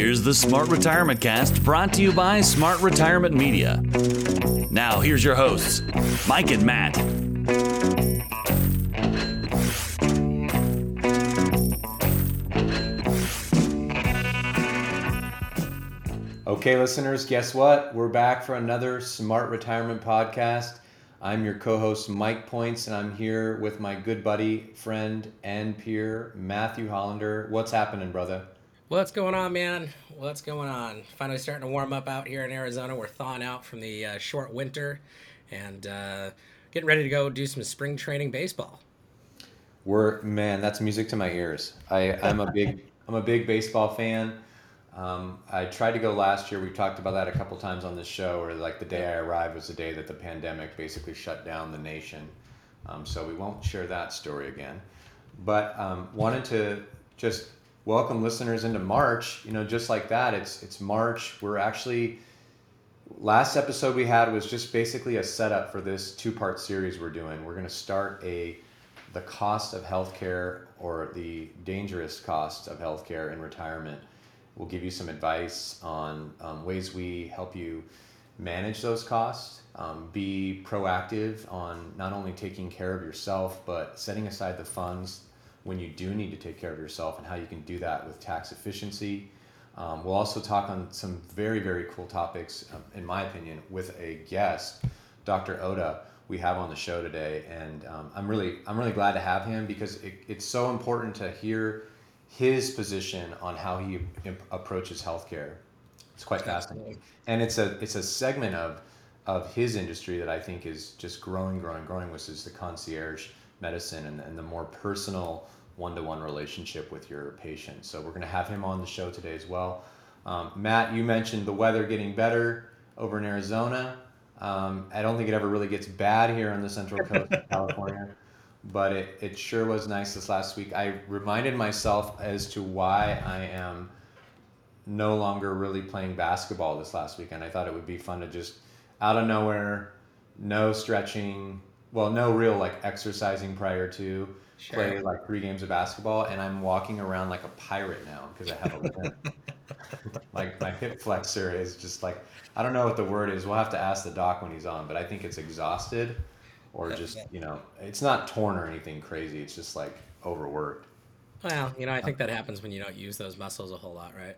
Here's the Smart Retirement Cast, brought to you by Smart Retirement Media. Now, here's your hosts, Mike and Matt. Okay, listeners, guess what? We're back for another Smart Retirement Podcast. I'm your co-host, Mike Points, and I'm here with my good buddy, friend, and peer, Matthew Hollander. What's happening, brother? What's going on, man? What's going on? Finally starting to warm up out here in Arizona. We're thawing out from the short winter and getting ready to go do some spring training baseball. Man, that's music to my ears. I'm a big baseball fan. I tried to go last year. We talked about that a couple times on this show, or like the day I arrived was the day that the pandemic basically shut down the nation. So we won't share that story again, but wanted to just welcome listeners into March, just like that. It's March. We're actually, last episode we had was just basically a setup for this two-part series we're doing. We're going to start the cost of healthcare, or the dangerous costs of healthcare in retirement. We'll give you some advice on ways we help you manage those costs, be proactive on not only taking care of yourself, but setting aside the funds when you do need to take care of yourself, and how you can do that with tax efficiency. We'll also talk on some very, very cool topics, in my opinion, with a guest, Dr. Ota, we have on the show today. And I'm really glad to have him, because it's so important to hear his position on how he approaches healthcare. It's quite fascinating, and it's a segment of his industry that I think is just growing, which is the concierge medicine and the more personal one-to-one relationship with your patient. So we're going to have him on the show today as well. Matt, you mentioned the weather getting better over in Arizona. I don't think it ever really gets bad here on the Central Coast of California. But it sure was nice this last week. I reminded myself as to why I am no longer really playing basketball this last weekend. I thought it would be fun to just, out of nowhere, no stretching, no real exercising prior to, sure, play 3 games of basketball. And I'm walking around like a pirate now, because I have a limp. My hip flexor is just I don't know what the word is. We'll have to ask the doc when he's on, but I think it's exhausted. Or just, it's not torn or anything crazy. It's just overworked. Well, I think that happens when you don't use those muscles a whole lot, right?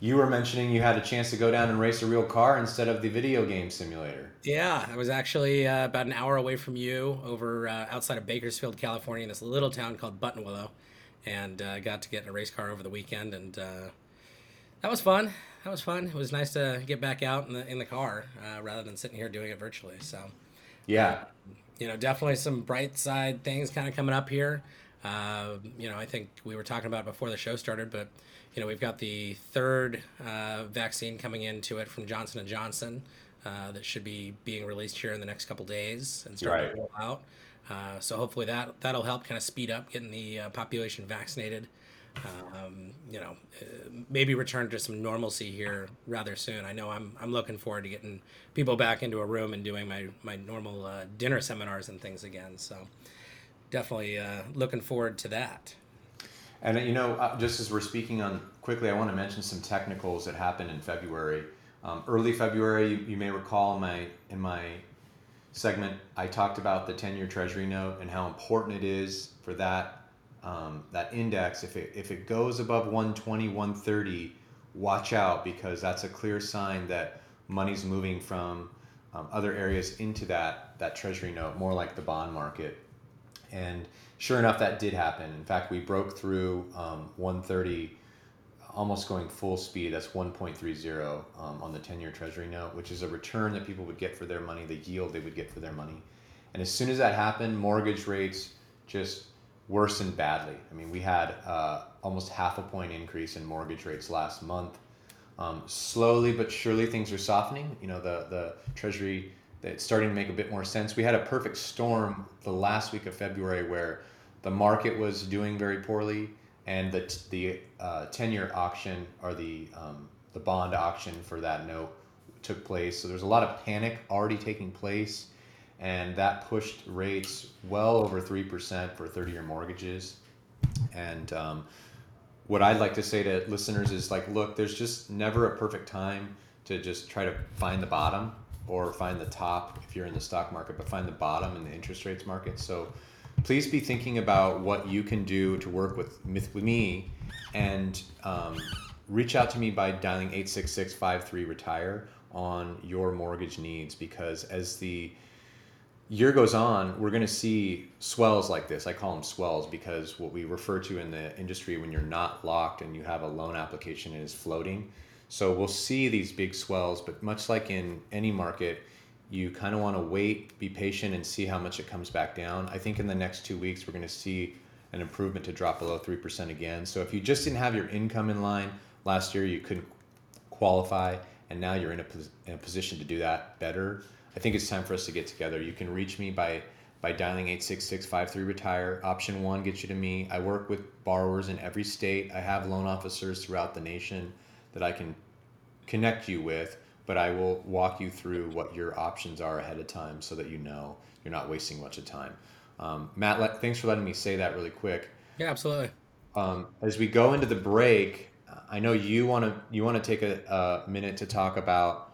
You were mentioning you had a chance to go down and race a real car instead of the video game simulator. Yeah, I was actually about an hour away from you, over outside of Bakersfield, California, in this little town called Buttonwillow, and got to get in a race car over the weekend, and that was fun. It was nice to get back out in the car rather than sitting here doing it virtually. So. Yeah. Definitely some bright side things kind of coming up here. I think we were talking about it before the show started, but, we've got the third vaccine coming into it from Johnson and Johnson that should be being released here in the next couple days and start to roll out. So hopefully that'll help kind of speed up getting the population vaccinated. Maybe return to some normalcy here rather soon. I know I'm looking forward to getting people back into a room and doing my normal dinner seminars and things again. So definitely looking forward to that. And, just as we're speaking on quickly, I want to mention some technicals that happened in February. Early February, you may recall in my segment, I talked about the 10-year Treasury note and how important it is for that index. If it goes above 120, 130, watch out, because that's a clear sign that money's moving from other areas into that treasury note, more like the bond market. And sure enough, that did happen. In fact, we broke through 130, almost going full speed. That's 1.30 on the 10-year treasury note, which is a return that people would get for their money, the yield they would get for their money. And as soon as that happened, mortgage rates just worsened badly. I mean, we had almost 0.5 point increase in mortgage rates last month. Slowly but surely, things are softening. The Treasury, it's starting to make a bit more sense. We had a perfect storm the last week of February, where the market was doing very poorly, and the 10-year auction, or the bond auction for that note, took place. So there's a lot of panic already taking place. And that pushed rates well over 3% for 30-year mortgages. And what I'd like to say to listeners is like, look, there's just never a perfect time to just try to find the bottom or find the top if you're in the stock market, but find the bottom in the interest rates market. So please be thinking about what you can do to work with me, and reach out to me by dialing 866-53-RETIRE on your mortgage needs, because as the year goes on, we're going to see swells like this. I call them swells because what we refer to in the industry when you're not locked and you have a loan application is floating. So we'll see these big swells, but much like in any market, you kind of want to wait, be patient, and see how much it comes back down. I think in the next 2 weeks, we're going to see an improvement to drop below 3% again. So if you just didn't have your income in line last year, you couldn't qualify, and now you're in a position to do that better, I think it's time for us to get together. You can reach me by dialing 866-53-RETIRE. Option one gets you to me. I work with borrowers in every state. I have loan officers throughout the nation that I can connect you with, but I will walk you through what your options are ahead of time so that you know you're not wasting much of time. Matt, thanks for letting me say that really quick. Yeah, absolutely. As we go into the break, I know you want to take a minute to talk about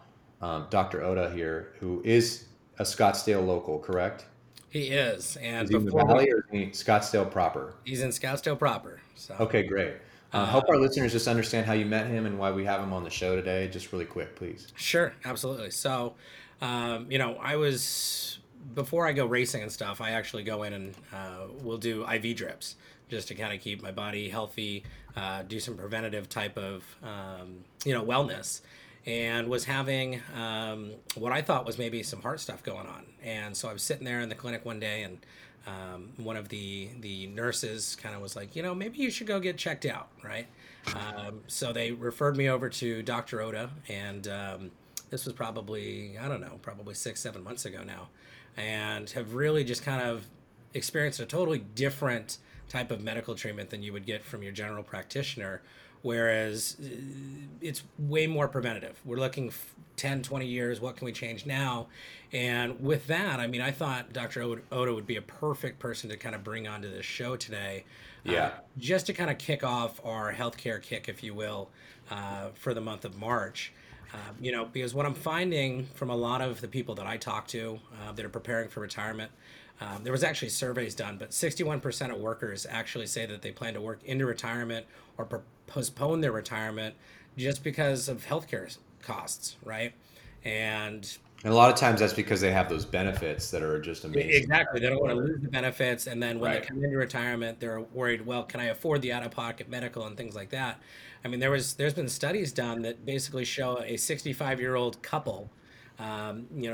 Dr. Ota here, who is a Scottsdale local, correct? He is. And is he in the Valley or is he Scottsdale proper? He's in Scottsdale proper. So. Okay, great. Help our listeners just understand how you met him and why we have him on the show today, just really quick, please. Sure, absolutely. So, before I go racing and stuff, I actually go in and we'll do IV drips just to kind of keep my body healthy, do some preventative type of, wellness, and was having what I thought was maybe some heart stuff going on. And so I was sitting there in the clinic one day, and one of the nurses kind of was like, maybe you should go get checked out, right? So they referred me over to Dr. Ota, and this was probably 6-7 months ago now, and have really just kind of experienced a totally different type of medical treatment than you would get from your general practitioner, whereas it's way more preventative. We're looking 10, 20 years, what can we change now? And with that, I thought Dr. Ota would be a perfect person to kind of bring onto this show today. Yeah. Just to kind of kick off our healthcare kick, if you will, for the month of March. Because what I'm finding from a lot of the people that I talk to that are preparing for retirement, there was actually surveys done, but 61% of workers actually say that they plan to work into retirement or postpone their retirement just because of healthcare costs, right? And a lot of times that's because they have those benefits that are just amazing. Exactly. They don't want to lose the benefits. And then when they come into retirement, they're worried, well, can I afford the out-of-pocket medical and things like that? There's been studies done that basically show a 65-year-old couple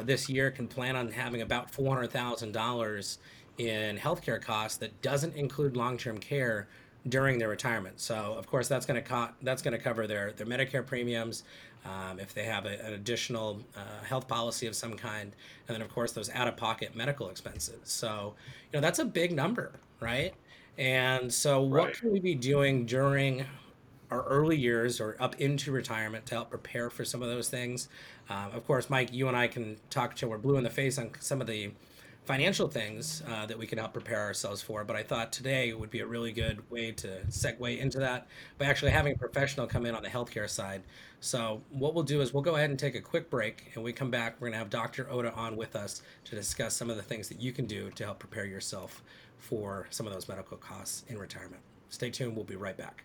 this year can plan on having about $400,000 in healthcare costs that doesn't include long-term care during their retirement. So of course that's going to cover their Medicare premiums, if they have an additional health policy of some kind, and then of course those out-of-pocket medical expenses. So that's a big number, right? And so what can we be doing during our early years or up into retirement to help prepare for some of those things? Of course, Mike, you and I can talk till we're blue in the face on some of the financial things that we can help prepare ourselves for, but I thought today would be a really good way to segue into that by actually having a professional come in on the healthcare side. So what we'll do is we'll go ahead and take a quick break, and when we come back, we're gonna have Dr. Ota on with us to discuss some of the things that you can do to help prepare yourself for some of those medical costs in retirement. Stay tuned, we'll be right back.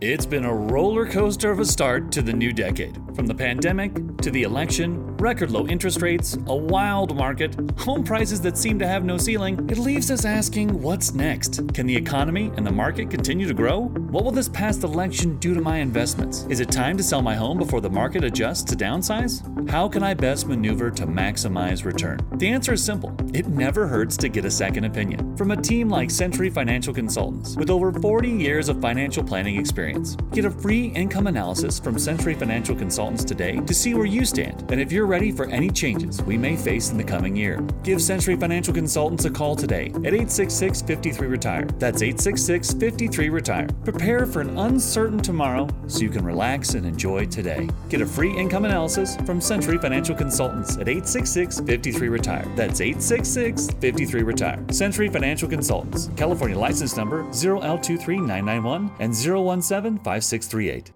It's been a roller coaster of a start to the new decade. From the pandemic to the election, record low interest rates, a wild market, home prices that seem to have no ceiling, it leaves us asking, what's next? Can the economy and the market continue to grow? What will this past election do to my investments? Is it time to sell my home before the market adjusts to downsize? How can I best maneuver to maximize return? The answer is simple. It never hurts to get a second opinion from a team like Century Financial Consultants with over 40 years of financial planning experience. Get a free income analysis from Century Financial Consultants Consultants today to see where you stand and if you're ready for any changes we may face in the coming year. Give Century Financial Consultants a call today at 866-53-RETIRE. That's 866-53-RETIRE. Prepare for an uncertain tomorrow so you can relax and enjoy today. Get a free income analysis from Century Financial Consultants at 866-53-RETIRE. That's 866-53-RETIRE. Century Financial Consultants, California license number 0L23991 and 0175638.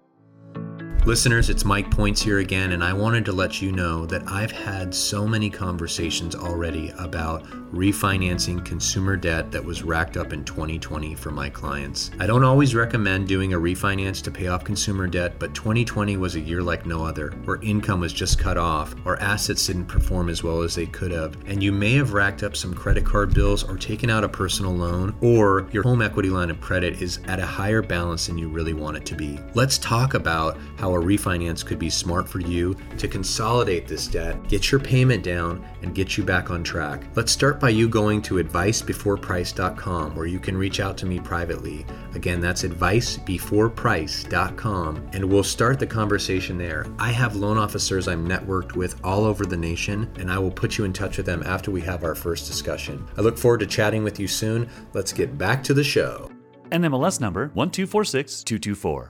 Listeners, it's Mike Points here again, and I wanted to let you know that I've had so many conversations already about refinancing consumer debt that was racked up in 2020 for my clients. I don't always recommend doing a refinance to pay off consumer debt, but 2020 was a year like no other, where income was just cut off or assets didn't perform as well as they could have, and you may have racked up some credit card bills or taken out a personal loan, or your home equity line of credit is at a higher balance than you really want it to be. Let's talk about how a refinance could be smart for you to consolidate this debt, get your payment down, and get you back on track. Let's start by you going to advicebeforeprice.com, where you can reach out to me privately. Again, that's advicebeforeprice.com, and we'll start the conversation there. I have loan officers I'm networked with all over the nation, and I will put you in touch with them after we have our first discussion. I look forward to chatting with you soon. Let's get back to the show. NMLS number 1246224.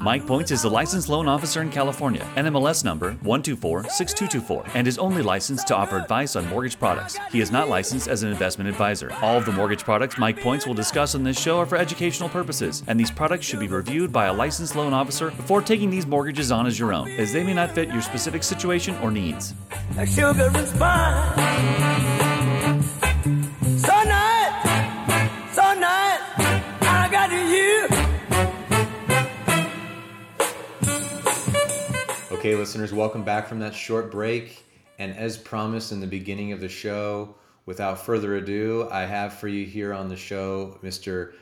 Mike Points is a licensed loan officer in California, NMLS number 1246224, and is only licensed to offer advice on mortgage products. He is not licensed as an investment advisor. All of the mortgage products Mike Points will discuss on this show are for educational purposes, and these products should be reviewed by a licensed loan officer before taking these mortgages on as your own, as they may not fit your specific situation or needs. A sugar is fine. So nice, I got you. Okay, listeners, welcome back from that short break. And as promised in the beginning of the show, without further ado, I have for you here on the show Mr.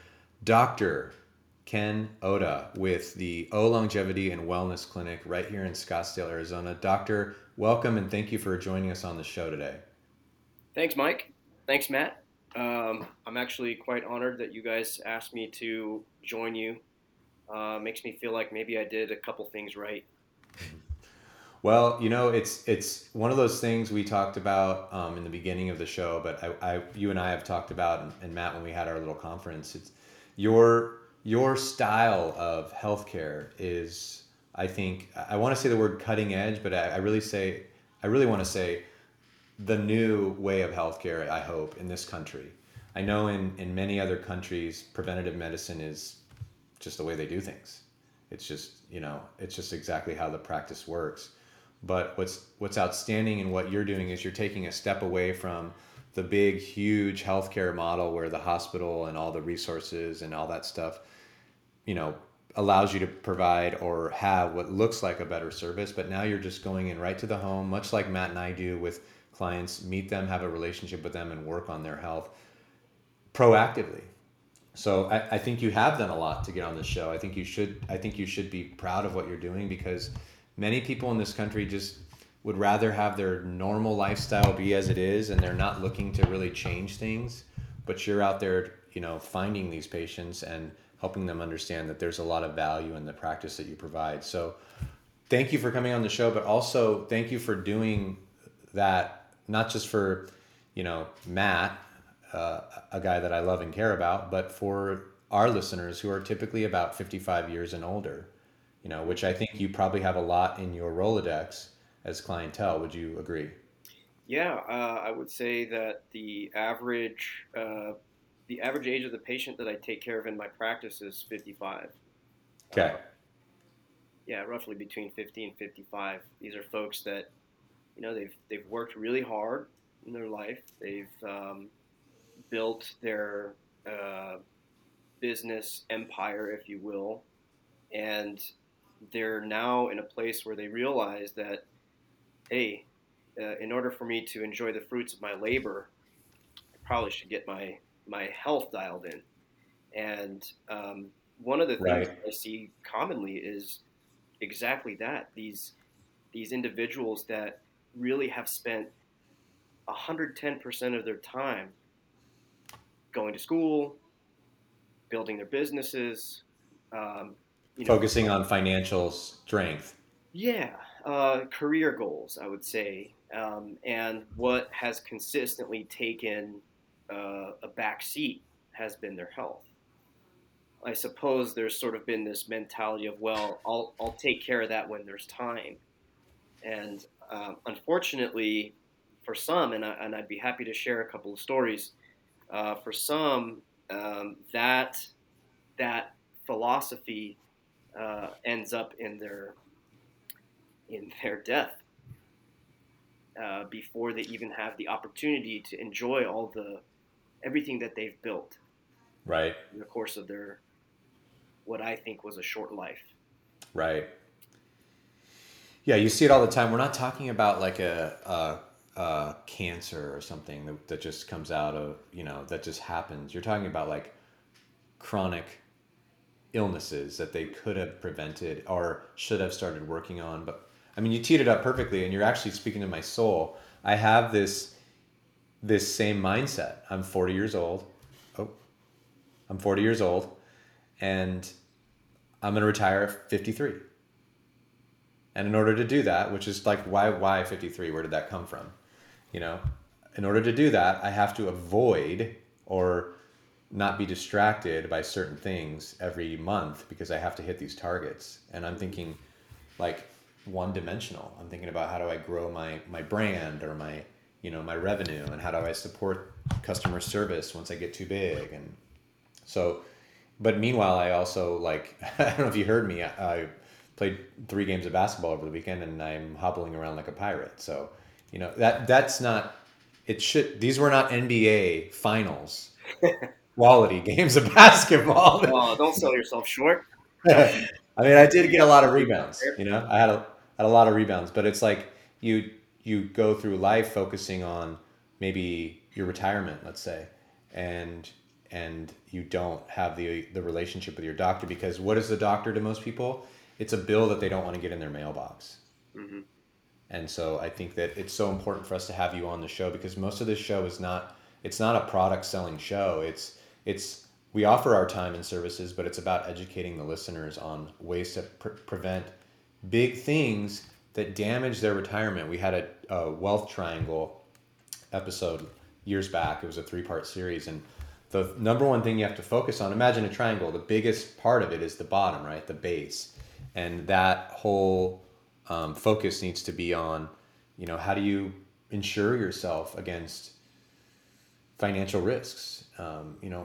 Dr. Ken Ota with the O Longevity and Wellness Clinic right here in Scottsdale, Arizona. Doctor, welcome and thank you for joining us on the show today. Thanks, Mike. Thanks, Matt. I'm actually quite honored that you guys asked me to join you. Makes me feel like maybe I did a couple things right. Well, you know, it's one of those things we talked about in the beginning of the show, but you and I have talked about, and Matt, when we had our little conference, it's your style of healthcare is, I think, I want to say the word cutting edge, but I really want to say the new way of healthcare, I hope, in this country. I know in many other countries, preventative medicine is just the way they do things. It's just, you know, it's just exactly how the practice works. But what's outstanding in what you're doing is you're taking a step away from the big, huge healthcare model where the hospital and all the resources and all that stuff, you know, allows you to provide or have what looks like a better service. But now you're just going in right to the home, much like Matt and I do with clients, meet them, have a relationship with them, and work on their health proactively. So I think you have done a lot to get on this show. I think you should be proud of what you're doing, because many people in this country just would rather have their normal lifestyle be as it is, and they're not looking to really change things. But you're out there, you know, finding these patients and helping them understand that there's a lot of value in the practice that you provide. So thank you for coming on the show, but also thank you for doing that, not just for, you know, Matt, a guy that I love and care about, but for our listeners who are typically about 55 years and older, you know, which I think you probably have a lot in your Rolodex as clientele. Would you agree? Yeah, I would say that the average age of the patient that I take care of in my practice is 55. Okay. Yeah, roughly between 50 and 55. These are folks that, you know, they've worked really hard in their life. They've built their business empire, if you will, and they're now in a place where they realize that, hey, in order for me to enjoy the fruits of my labor, I probably should get my health dialed in. And one of the things that I see commonly is exactly that, these individuals that really have spent 110% of their time going to school, building their businesses, focusing on financial strength. Yeah. Career goals, I would say. And what has consistently taken a back seat has been their health. I suppose there's sort of been this mentality of, well, I'll take care of that when there's time. And unfortunately, for some, and I'd be happy to share a couple of stories, for some, that philosophy ends up in their death before they even have the opportunity to enjoy everything that they've built. Right. In the course of their, what I think was a short life. Right. Yeah, you see it all the time. We're not talking about like a cancer or something that just comes out of, that just happens. You're talking about like chronic illnesses that they could have prevented or should have started working on. But I mean, you teed it up perfectly, and you're actually speaking to my soul. I have this same mindset. I'm 40 years old. I'm 40 years old, and I'm going to retire at 53. And in order to do that, which is like, why 53? Where did that come from? In order to do that, I have to avoid or not be distracted by certain things every month because I have to hit these targets. And I'm thinking like one dimensional. I'm thinking about how do I grow my brand or my revenue, and how do I support customer service once I get too big. And so, but meanwhile, I also I don't know if you heard me, I played 3 games of basketball over the weekend, and I'm hobbling around like a pirate. So, that's not, these were not NBA finals quality games of basketball. Oh, don't sell yourself short. I mean, I did get a lot of rebounds, I had a lot of rebounds, but it's like you go through life focusing on maybe your retirement, let's say, and you don't have the relationship with your doctor, because what is the doctor to most people? It's a bill that they don't want to get in their mailbox. Mm-hmm. And so I think that it's so important for us to have you on the show, because most of this show is not a product selling show. It's we offer our time and services, but it's about educating the listeners on ways to prevent big things that damage their retirement. We had a wealth triangle episode years back. It was a 3-part series, and the number one thing you have to focus on, imagine a triangle, the biggest part of it is the bottom, right? The base. And that whole focus needs to be on, how do you insure yourself against financial risks?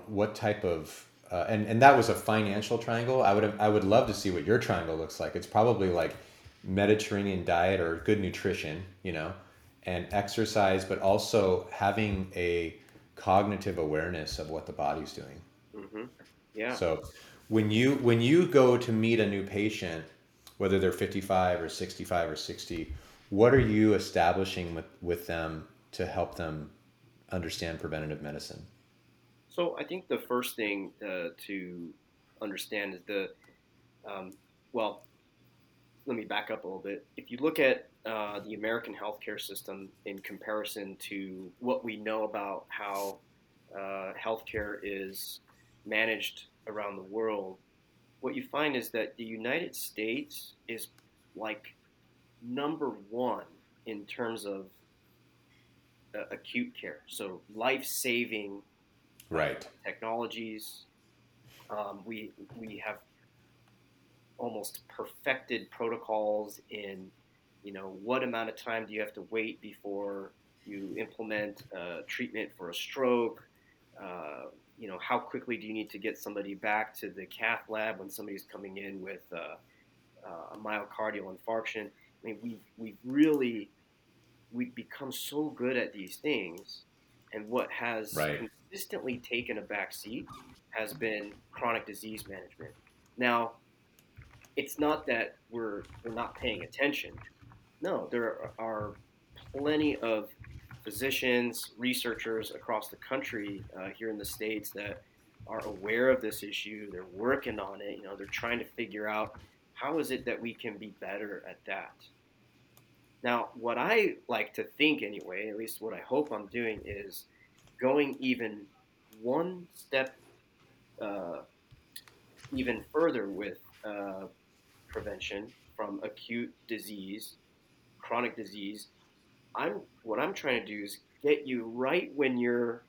What type of, and that was a financial triangle. I would love to see what your triangle looks like. It's probably like Mediterranean diet or good nutrition, and exercise, but also having a cognitive awareness of what the body's doing. Mm-hmm. Yeah. So when you go to meet a new patient, whether they're 55 or 65 or 60, what are you establishing with them to help them understand preventative medicine? So I think the first thing to understand is let me back up a little bit. If you look at the American healthcare system in comparison to what we know about how healthcare is managed around the world, what you find is that the United States is like #1 in terms of acute care. So life-saving technologies. We have almost perfected protocols in what amount of time do you have to wait before you implement treatment for a stroke? How quickly do you need to get somebody back to the cath lab when somebody's coming in with a myocardial infarction? I mean, we've become so good at these things, and what has consistently taken a back seat has been chronic disease management. Now, it's not that we're not paying attention. No, there are plenty of physicians, researchers across the country here in the States that are aware of this issue. They're working on it. They're trying to figure out how is it that we can be better at that. Now, what I like to think anyway, at least what I hope I'm doing, is going even one step even further with prevention from acute disease, chronic disease. What I'm trying to do is get you right when you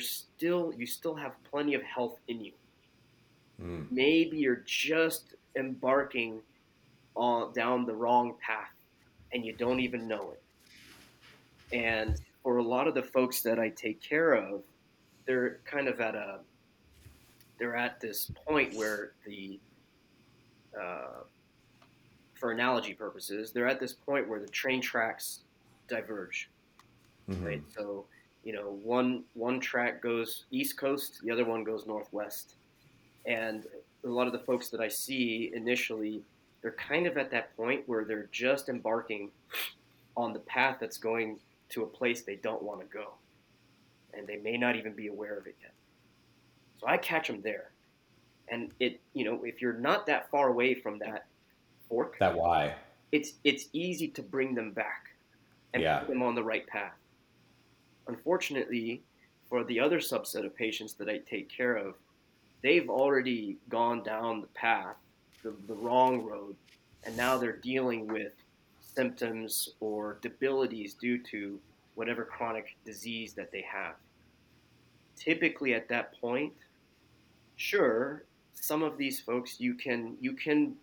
still have plenty of health in you. Maybe you're just embarking on down the wrong path and you don't even know it. And for a lot of the folks that I take care of, they're kind of at this point where for analogy purposes, they're at this point where the train tracks diverge, right? So, one track goes East Coast, the other one goes Northwest. And a lot of the folks that I see initially, they're kind of at that point where they're just embarking on the path that's going to a place they don't want to go. And they may not even be aware of it yet. So I catch them there. And if you're not that far away from that fork, that why, it's easy to bring them back and put them on the right path. Unfortunately, for the other subset of patients that I take care of, they've already gone down the path, the wrong road, and now they're dealing with symptoms or debilities due to whatever chronic disease that they have. Typically at that point, sure, some of these folks you can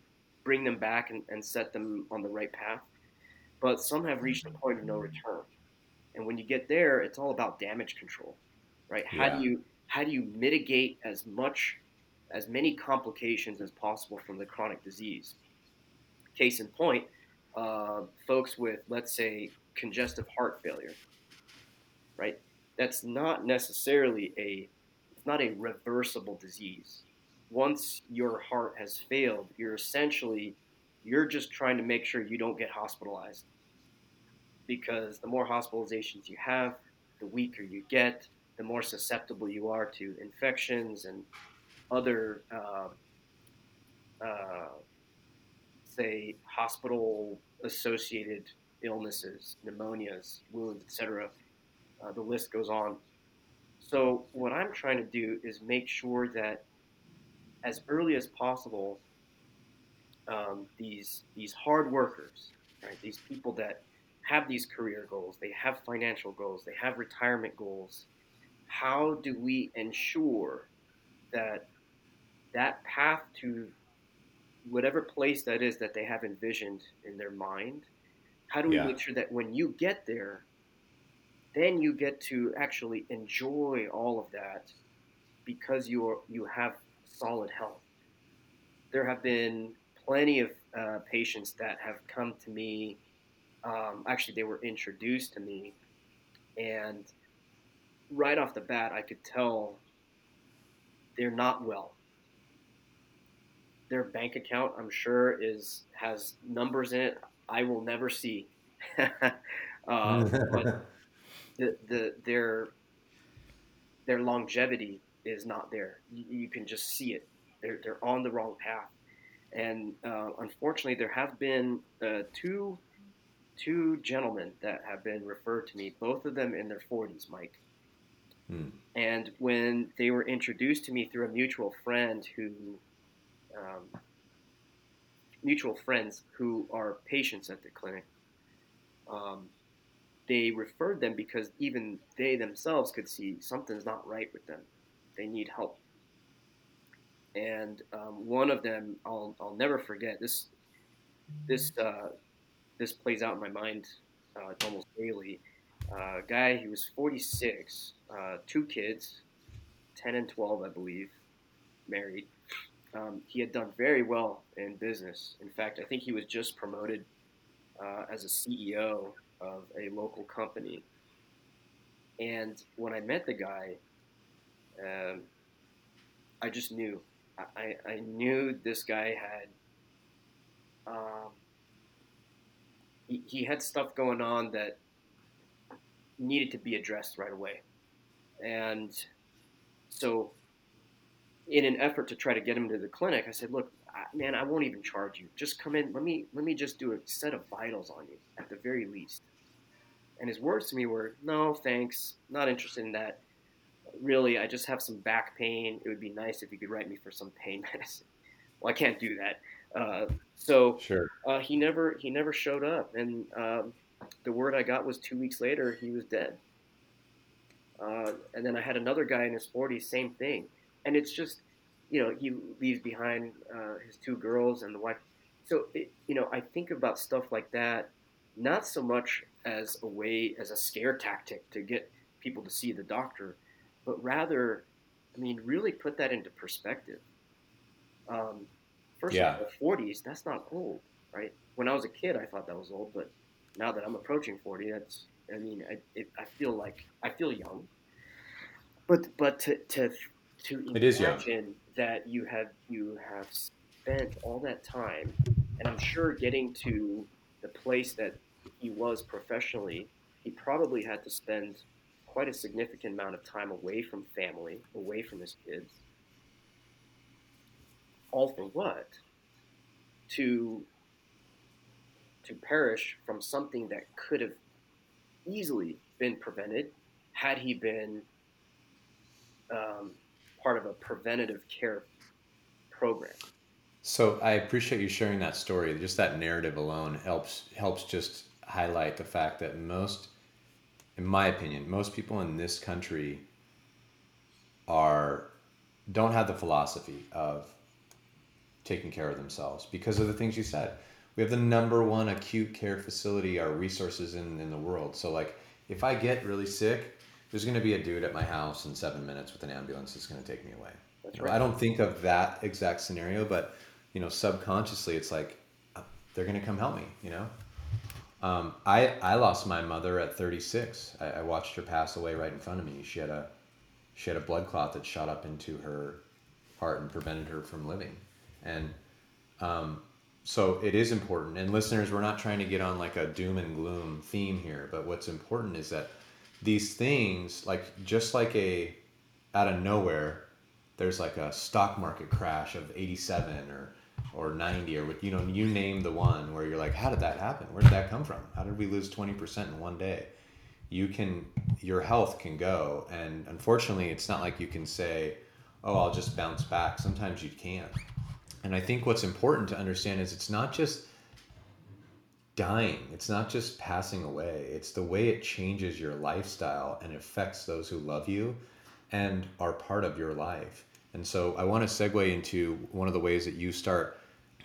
bring them back and set them on the right path, but some have reached a point of no return. And when you get there, it's all about damage control, right? Yeah. How do you mitigate as many complications as possible from the chronic disease? Case in point, folks with, let's say, congestive heart failure, right? That's not necessarily it's not a reversible disease. Once your heart has failed, you're just trying to make sure you don't get hospitalized, because the more hospitalizations you have, the weaker you get, the more susceptible you are to infections and other, say, hospital-associated illnesses, pneumonias, wounds, etc. The list goes on. So what I'm trying to do is make sure that as early as possible, these hard workers, right, these people that have these career goals, they have financial goals, they have retirement goals. How do we ensure that path to whatever place that is that they have envisioned in their mind, how do we make sure that when you get there, then you get to actually enjoy all of that because you have solid health? There have been plenty of patients that have come to me. Actually, they were introduced to me, and right off the bat, I could tell they're not well. Their bank account, I'm sure, has numbers in it I will never see. But their longevity is not there. You can just see it. They're on the wrong path, and unfortunately, there have been two gentlemen that have been referred to me, both of them in their 40s, Mike. And when they were introduced to me through a mutual friends who are patients at the clinic, they referred them because even they themselves could see something's not right with them. They need help. And one of them, I'll never forget, this plays out in my mind almost daily. Guy, he was 46, two kids, 10 and 12, I believe, married. He had done very well in business. In fact, I think he was just promoted as a CEO of a local company. And when I met the guy, I just knew. I knew this guy had... He had stuff going on that needed to be addressed right away. And so in an effort to try to get him to the clinic, I said, look, man, I won't even charge you. Just come in. Let me just do a set of vitals on you at the very least. And his words to me were, no, thanks. Not interested in that. Really, I just have some back pain. It would be nice if you could write me for some pain medicine. Well, I can't do that. He never showed up. And the word I got was 2 weeks later, he was dead. And then I had another guy in his 40s, same thing. And it's just, you know, he leaves behind his two girls and the wife. So, I think about stuff like that, not so much as a way, as a scare tactic to get people to see the doctor, but rather, I mean, really put that into perspective. First of all, the 40s, that's not old, right? When I was a kid, I thought that was old, but now that I'm approaching 40, I feel young. But to imagine that you have spent all that time, and I'm sure getting to the place that he was professionally, he probably had to spend quite a significant amount of time away from family, away from his kids. All for what? To perish from something that could have easily been prevented had he been part of a preventative care program. So I appreciate you sharing that story. Just that narrative alone helps just highlight the fact that most, in my opinion, most people in this country don't have the philosophy of taking care of themselves because of the things you said. We have the number one acute care facility, our resources in the world. So like, if I get really sick, there's going to be a dude at my house in 7 minutes with an ambulance that's going to take me away. That's right. I don't think of that exact scenario, but subconsciously it's like, they're going to come help me, I lost my mother at 36. I watched her pass away right in front of me. She had a blood clot that shot up into her heart and prevented her from living. And, so it is important. And listeners, we're not trying to get on like a doom and gloom theme here, but what's important is that these things, like just like out of nowhere, there's like a stock market crash of 87 or 90 or, you name the one where you're like, how did that happen? Where did that come from? How did we lose 20% in one day? Your health can go. And unfortunately, it's not like you can say, oh, I'll just bounce back. Sometimes you can't. And I think what's important to understand is it's not just dying. It's not just passing away. It's the way it changes your lifestyle and affects those who love you and are part of your life. And so I want to segue into one of the ways that you start,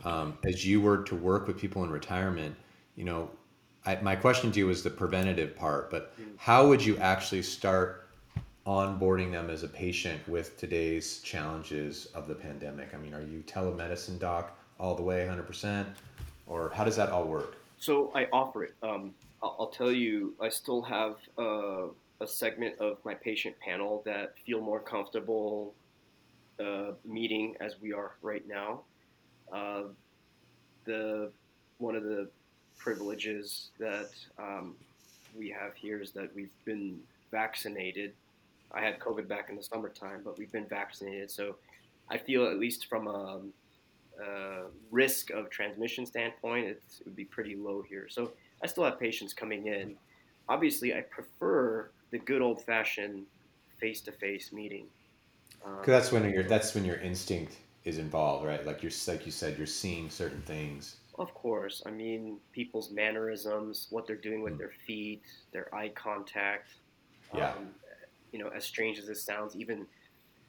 as you were to work with people in retirement, my question to you is the preventative part, but how would you actually start onboarding them as a patient with today's challenges of the pandemic? I mean, are you telemedicine doc all the way 100%, or how does that all work? So I offer it. I'll tell you, I still have a segment of my patient panel that feel more comfortable meeting as we are right now. One of the privileges that we have here is that we've been vaccinated. I had COVID back in the summertime, but we've been vaccinated. So I feel at least from a risk of transmission standpoint, it would be pretty low here. So I still have patients coming in. Obviously, I prefer the good old-fashioned face-to-face meeting. Because that's when your instinct is involved, right? Like you said, you're seeing certain things. Of course. I mean, people's mannerisms, what they're doing with their feet, their eye contact. Yeah. As strange as this sounds, even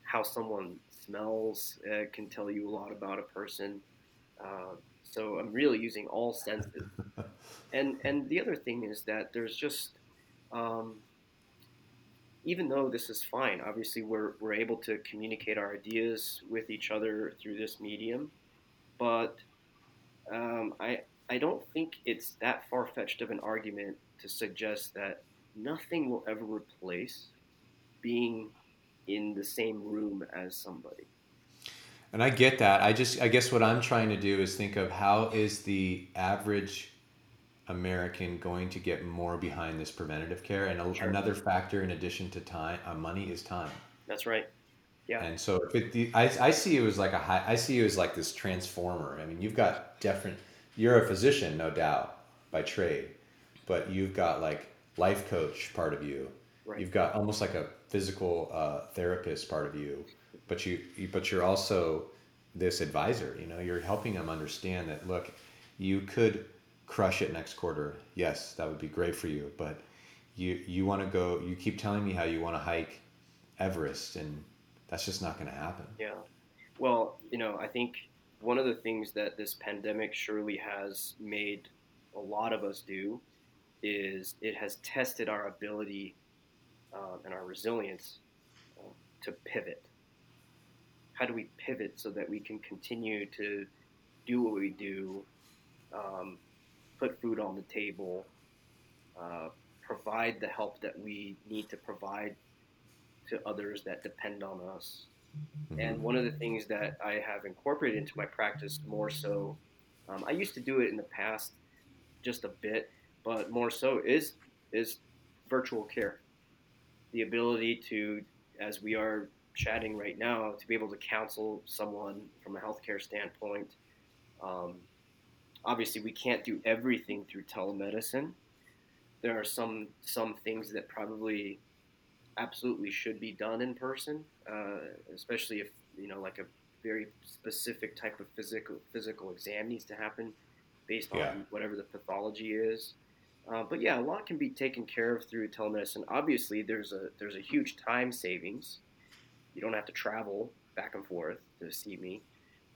how someone smells can tell you a lot about a person. So I'm really using all senses. And the other thing is that there's just, even though this is fine, obviously we're able to communicate our ideas with each other through this medium, but I don't think it's that far-fetched of an argument to suggest that nothing will ever replace being in the same room as somebody. And I get that. I guess what I'm trying to do is think of how is the average American going to get more behind this preventative care? And another factor in addition to time, money is time. That's right. Yeah. And so if it, I see you as like a high, I see you as like this transformer. I mean, you've got different, you're a physician, no doubt, by trade, but you've got like life coach part of you. Right. You've got almost like a physical therapist part of you, but you're also this advisor, you know, you're helping them understand that, look, you could crush it next quarter. Yes, that would be great for you, but you want to go, you keep telling me how you want to hike Everest, and that's just not going to happen. Yeah. Well, you know, I think one of the things that this pandemic surely has made a lot of us do is it has tested our ability and our resilience to pivot. How do we pivot so that we can continue to do what we do, put food on the table, provide the help that we need to provide to others that depend on us. Mm-hmm. And one of the things that I have incorporated into my practice more so, I used to do it in the past just a bit, but more so is virtual care. The ability to, as we are chatting right now, to be able to counsel someone from a healthcare standpoint. Obviously, we can't do everything through telemedicine. There are some things that probably absolutely should be done in person, especially if, you know, like a very specific type of physical exam needs to happen based on whatever the pathology is. But yeah, a lot can be taken care of through telemedicine. Obviously, there's a huge time savings. You don't have to travel back and forth to see me.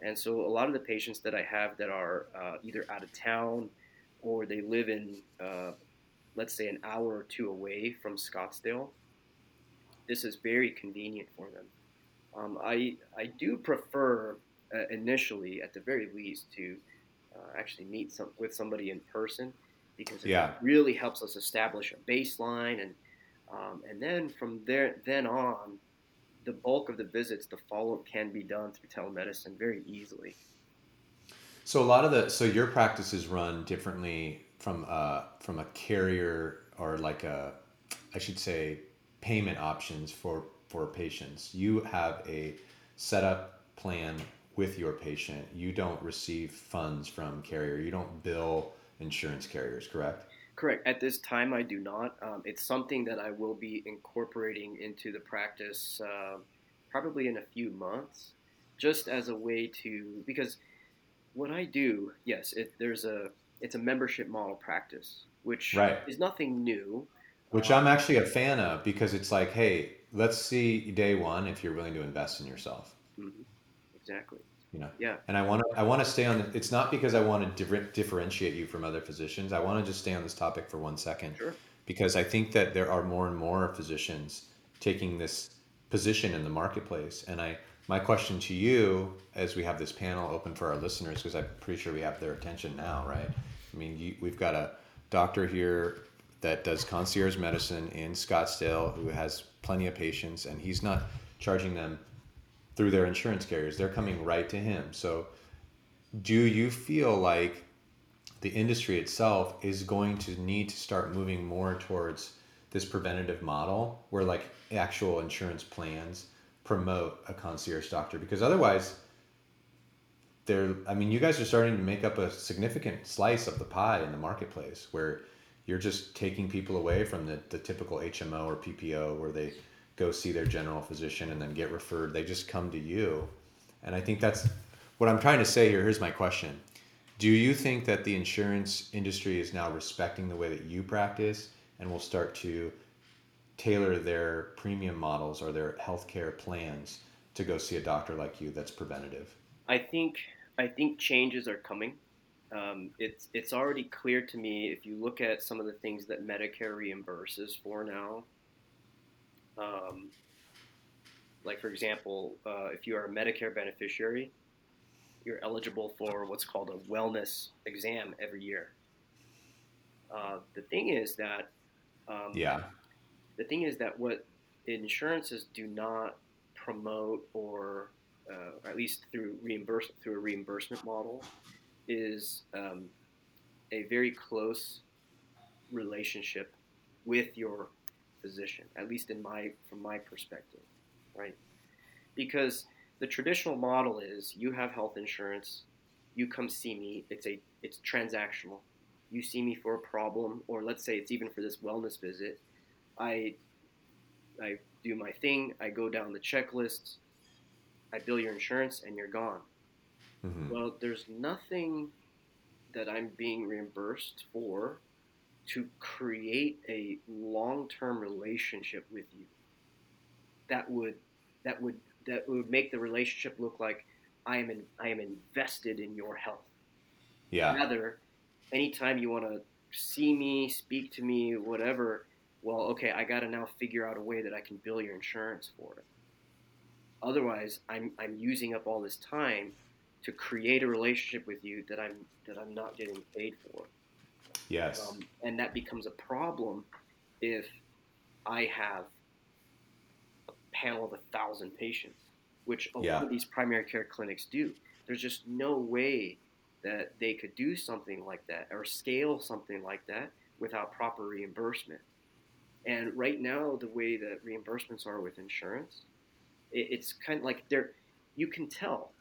And so a lot of the patients that I have that are either out of town or they live in, let's say, an hour or two away from Scottsdale, this is very convenient for them. I do prefer initially, at the very least, to actually meet with somebody in person, because it really helps us establish a baseline, and then from then on, the bulk of the visits, the follow-up can be done through telemedicine very easily. So so your practice is run differently from a carrier, or like I should say, payment options for patients. You have a setup plan with your patient. You don't receive funds from carrier. You don't bill insurance carriers, correct? Correct. At this time, I do not. It's something that I will be incorporating into the practice probably in a few months, just as a way to, because what I do, yes, it's a membership model practice, which is nothing new. Which I'm actually a fan of, because it's like, hey, let's see day one if you're willing to invest in yourself. Mm-hmm. Exactly. You know, and I want to stay on the, it's not because I want to differentiate you from other physicians. I want to just stay on this topic for 1 second, sure, because I think that there are more and more physicians taking this position in the marketplace. And my question to you, as we have this panel open for our listeners, because I'm pretty sure we have their attention now, right? I mean, we've got a doctor here that does concierge medicine in Scottsdale who has plenty of patients, and he's not charging them through their insurance carriers. They're coming right to him. So do you feel like the industry itself is going to need to start moving more towards this preventative model, where like actual insurance plans promote a concierge doctor? Because otherwise, you guys are starting to make up a significant slice of the pie in the marketplace, where you're just taking people away from the typical HMO or PPO, where they go see their general physician and then get referred. They just come to you. And I think that's what I'm trying to say here. Here's my question. Do you think that the insurance industry is now respecting the way that you practice and will start to tailor their premium models or their healthcare plans to go see a doctor like you that's preventative? I think changes are coming. It's already clear to me, if you look at some of the things that Medicare reimburses for now. Like, for example, if you are a Medicare beneficiary, you're eligible for what's called a wellness exam every year. The thing is that what insurances do not promote, or at least through a reimbursement model, is a very close relationship with your physician, at least from my perspective, right? because the traditional model is you have health insurance, you come see me, it's transactional. You see me for a problem, or let's say it's even for this wellness visit. I do my thing, I go down the checklist, I bill your insurance, and you're gone. Mm-hmm. Well, there's nothing that I'm being reimbursed for to create a long-term relationship with you that would make the relationship look like I am invested in your health. Yeah. Rather, anytime you want to see me, speak to me, whatever, well, okay, I got to now figure out a way that I can bill your insurance for it. Otherwise, I'm using up all this time to create a relationship with you that I'm not getting paid for. Yes. And that becomes a problem if I have a panel of 1,000 patients, which a lot of these primary care clinics do. There's just no way that they could do something like that or scale something like that without proper reimbursement. And right now, the way that reimbursements are with insurance, it's kind of like you can tell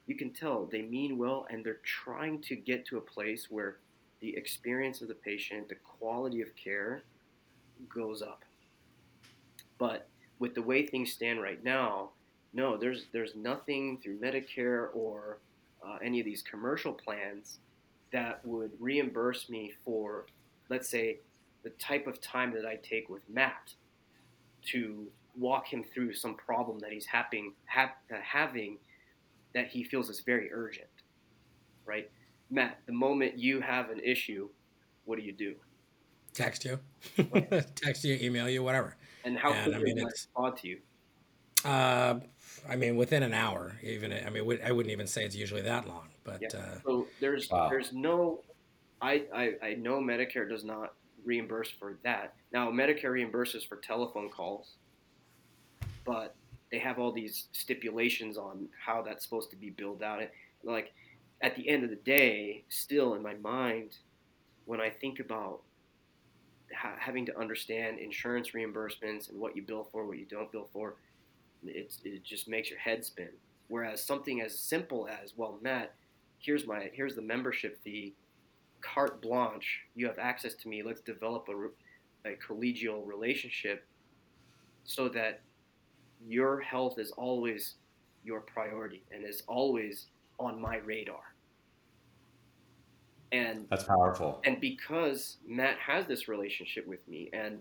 they mean well, and they're trying to get to a place where the experience of the patient, the quality of care goes up. But with the way things stand right now, no, there's nothing through Medicare or any of these commercial plans that would reimburse me for, let's say, the type of time that I take with Matt to walk him through some problem that he's having that he feels is very urgent, right? Matt, the moment you have an issue, what do? Text you. Text you, email you, whatever. And how quickly can I respond to you? Within an hour. I wouldn't even say it's usually that long. But yeah. So there's no – I know Medicare does not reimburse for that. Now, Medicare reimburses for telephone calls, but they have all these stipulations on how that's supposed to be billed out. Like – at the end of the day, still in my mind, when I think about having to understand insurance reimbursements and what you bill for, what you don't bill for, it just makes your head spin. Whereas something as simple as, well, Matt, here's the membership fee, carte blanche, you have access to me, let's develop a collegial relationship so that your health is always your priority and is always on my radar. And that's powerful. And because Matt has this relationship with me, and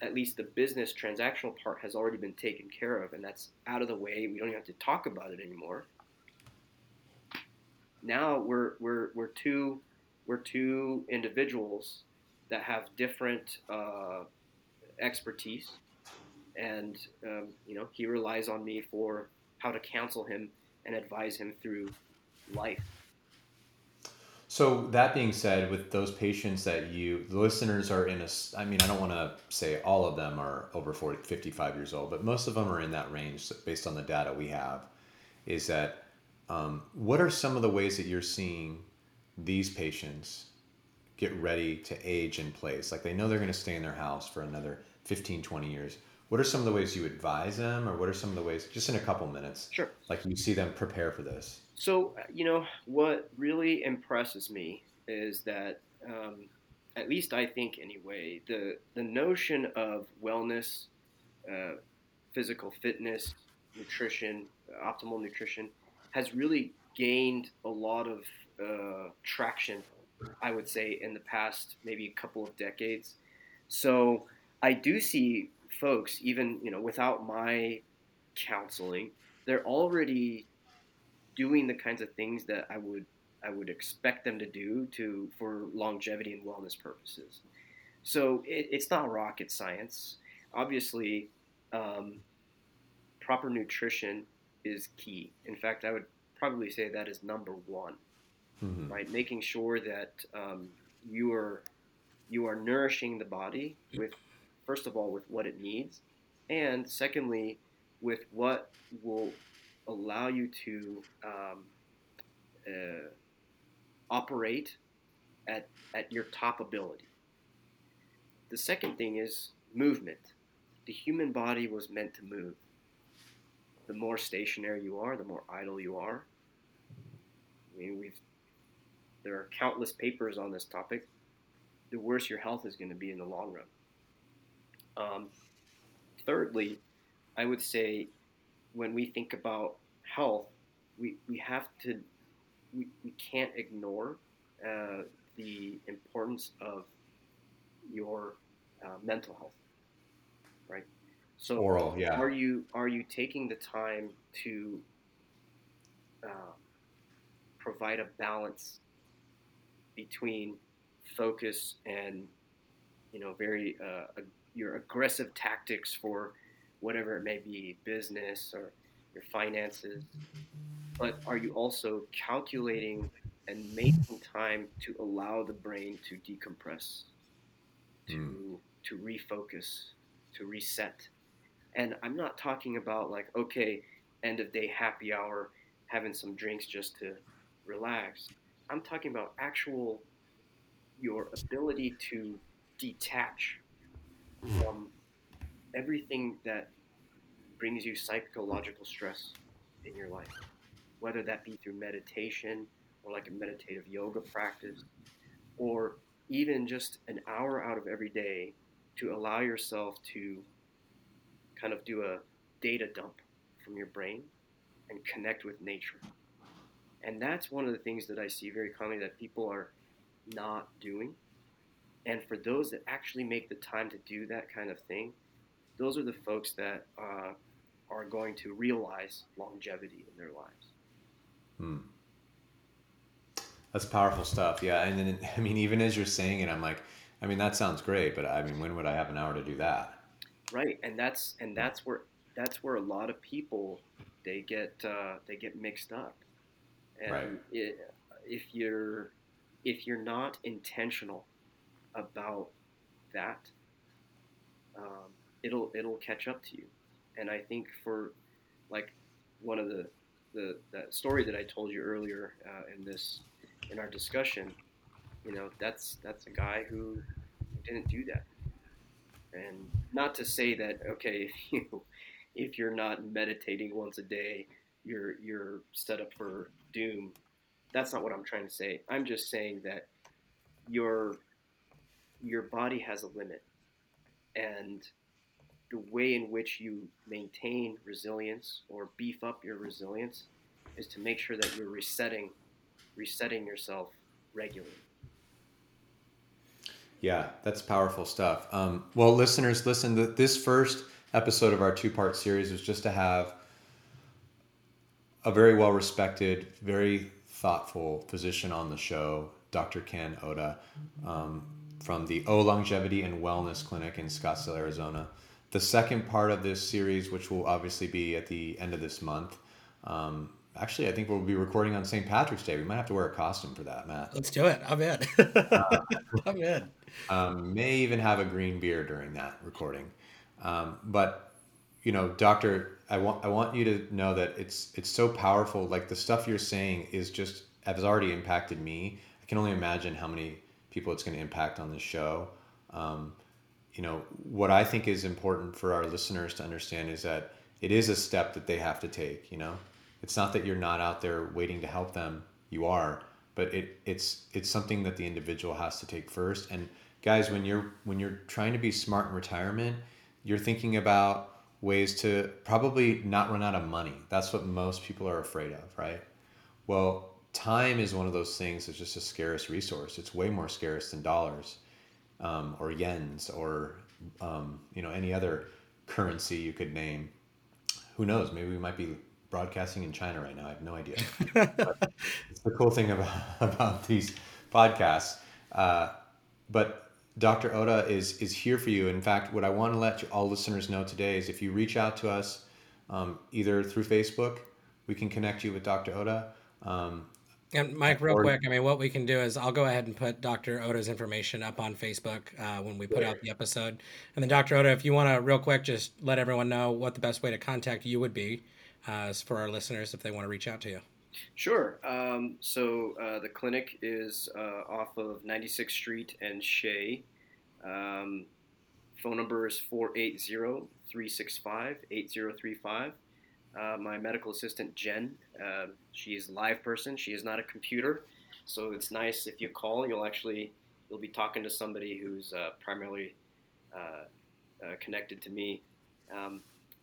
at least the business transactional part has already been taken care of, and that's out of the way, we don't even have to talk about it anymore. Now we're two individuals that have different expertise, and he relies on me for how to counsel him and advise him through life. So that being said, with those patients that the listeners are in I don't want to say all of them are over 40, 55 years old, but most of them are in that range based on the data we have, is that what are some of the ways that you're seeing these patients get ready to age in place? Like, they know they're going to stay in their house for another 15, 20 years. What are some of the ways you advise them, or what are some of the ways, just in a couple minutes, sure, like you see them prepare for this? So, what really impresses me is that, at least I think anyway, the notion of wellness, physical fitness, nutrition, optimal nutrition, has really gained a lot of traction, I would say, in the past maybe a couple of decades. So I do see folks, even without my counseling, they're already doing the kinds of things that I would expect them to do for longevity and wellness purposes. So it's not rocket science. Obviously, proper nutrition is key. In fact, I would probably say that is number one. Mm-hmm. Right, making sure that you are nourishing the body with, first of all, with what it needs, and secondly, with what will allow you to operate at your top ability. The second thing is movement. The human body was meant to move. the more stationary you are, the more idle you are. I mean, there are countless papers on this topic. The worse your health is going to be in the long run. Thirdly, I would say when we think about health, we can't ignore the importance of your mental health, right? So are you taking the time to provide a balance between focus and, very your aggressive tactics for whatever it may be, business or your finances, but are you also calculating and making time to allow the brain to decompress, to refocus, to reset? And I'm not talking about end of day happy hour, having some drinks just to relax. I'm talking about your ability to detach from everything that brings you psychological stress in your life, whether that be through meditation or like a meditative yoga practice, or even just an hour out of every day to allow yourself to kind of do a data dump from your brain and connect with nature. And that's one of the things that I see very commonly that people are not doing. And for those that actually make the time to do that kind of thing, those are the folks that are going to realize longevity in their lives. That's powerful stuff. Yeah. And then, even as you're saying it, I'm like, that sounds great, but when would I have an hour to do that? Right. And that's where a lot of people, they get mixed up. And right. If you're not intentional about that, it'll catch up to you. And I think for one of the story that I told you earlier in our discussion, that's a guy who didn't do that. And not to say that if you're not meditating once a day, you're set up for doom. That's not what I'm trying to say. I'm just saying that your body has a limit, and the way in which you maintain resilience or beef up your resilience is to make sure that you're resetting yourself regularly. Yeah, that's powerful stuff. Well, listeners, listen, this first episode of our two-part series was just to have a very well-respected, very thoughtful physician on the show, Dr. Ken Ota, from the O Longevity and Wellness Clinic in Scottsdale, Arizona. The second part of this series, which will obviously be at the end of this month, actually, I think we'll be recording on St. Patrick's Day. We might have to wear a costume for that, Matt. Let's do it. I'm in. I'm in. May even have a green beer during that recording. But, Doctor, I want you to know that it's so powerful. The stuff you're saying has already impacted me. I can only imagine how many people it's going to impact on this show. What I think is important for our listeners to understand is that it is a step that they have to take. It's not that you're not out there waiting to help them. You are, but it's something that the individual has to take first. And guys, when you're trying to be smart in retirement, you're thinking about ways to probably not run out of money. That's what most people are afraid of, right? Well, time is one of those things that's just a scarce resource. It's way more scarce than dollars. Or yens, or any other currency you could name. Who knows? Maybe we might be broadcasting in China right now. I have no idea. But it's the cool thing about these podcasts. But Dr. Ota is here for you. In fact, what I want to let all listeners know today is if you reach out to us, either through Facebook, we can connect you with Dr. Ota. And Mike, real quick, what we can do is I'll go ahead and put Dr. Ota's information up on Facebook when we put out the episode. And then Dr. Ota, if you want to real quick, just let everyone know what the best way to contact you would be for our listeners if they want to reach out to you. Sure. So the clinic is off of 96th Street and Shea. Phone number is 480-365-8035. my medical assistant, Jen. She is a live person. She is not a computer. So it's nice if you call, you'll be talking to somebody who's primarily connected to me.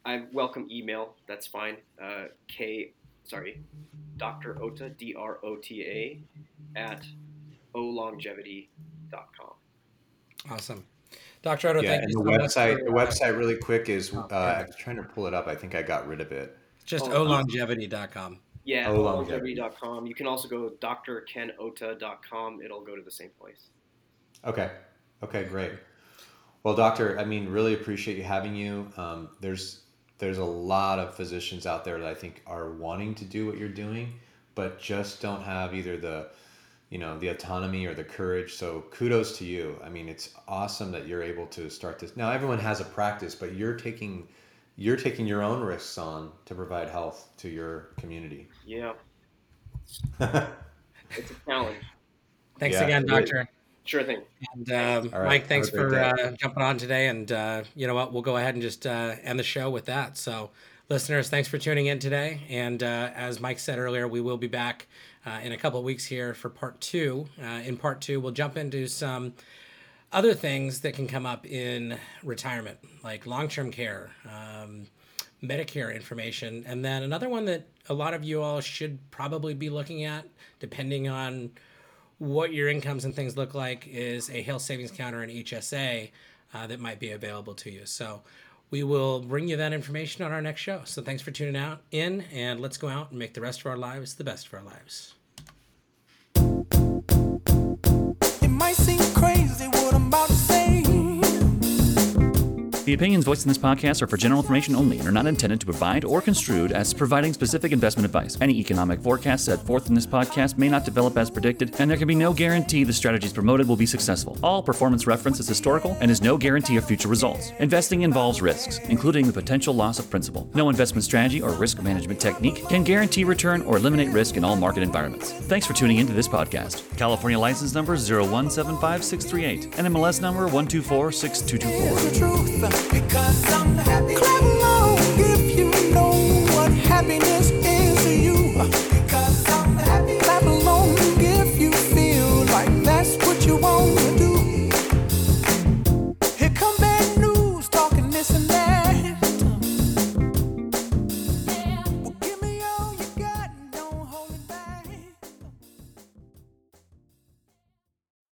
I welcome email. That's fine. Dr. Ota, D-R-O-T-A, at olongevity.com. Awesome. Dr. Ota, thank you so much. The website really quick is, I was trying to pull it up. I think I got rid of it. Just olongevity.com. Yeah, olongevity.com. You can also go drkenota.com. It'll go to the same place. Okay, great. Well, doctor, I mean, really appreciate you having you. There's a lot of physicians out there that I think are wanting to do what you're doing, but just don't have either the autonomy or the courage. So kudos to you. I mean, it's awesome that you're able to start this. Now everyone has a practice, but you're taking your own risks on to provide health to your community. Yeah. It's a challenge. Thanks again, Doctor. Sure thing. And right. Mike, thanks for jumping on today. And you know what? We'll go ahead and just end the show with that. So listeners, thanks for tuning in today. And as Mike said earlier, we will be back in a couple of weeks here for part two. In part two, we'll jump into some other things that can come up in retirement, like long-term care, Medicare information. And then another one that a lot of you all should probably be looking at, depending on what your incomes and things look like, is a health savings counter and HSA that might be available to you. So we will bring you that information on our next show. So thanks for tuning in, and let's go out and make the rest of our lives the best of our lives. It might seem crazy what I'm about to say. The opinions voiced in this podcast are for general information only and are not intended to provide or construed as providing specific investment advice. Any economic forecast set forth in this podcast may not develop as predicted, and there can be no guarantee the strategies promoted will be successful. All performance reference is historical and is no guarantee of future results. Investing involves risks, including the potential loss of principal. No investment strategy or risk management technique can guarantee return or eliminate risk in all market environments. Thanks for tuning into this podcast. California license number 0175638 and MLS number 1246224. Because I'm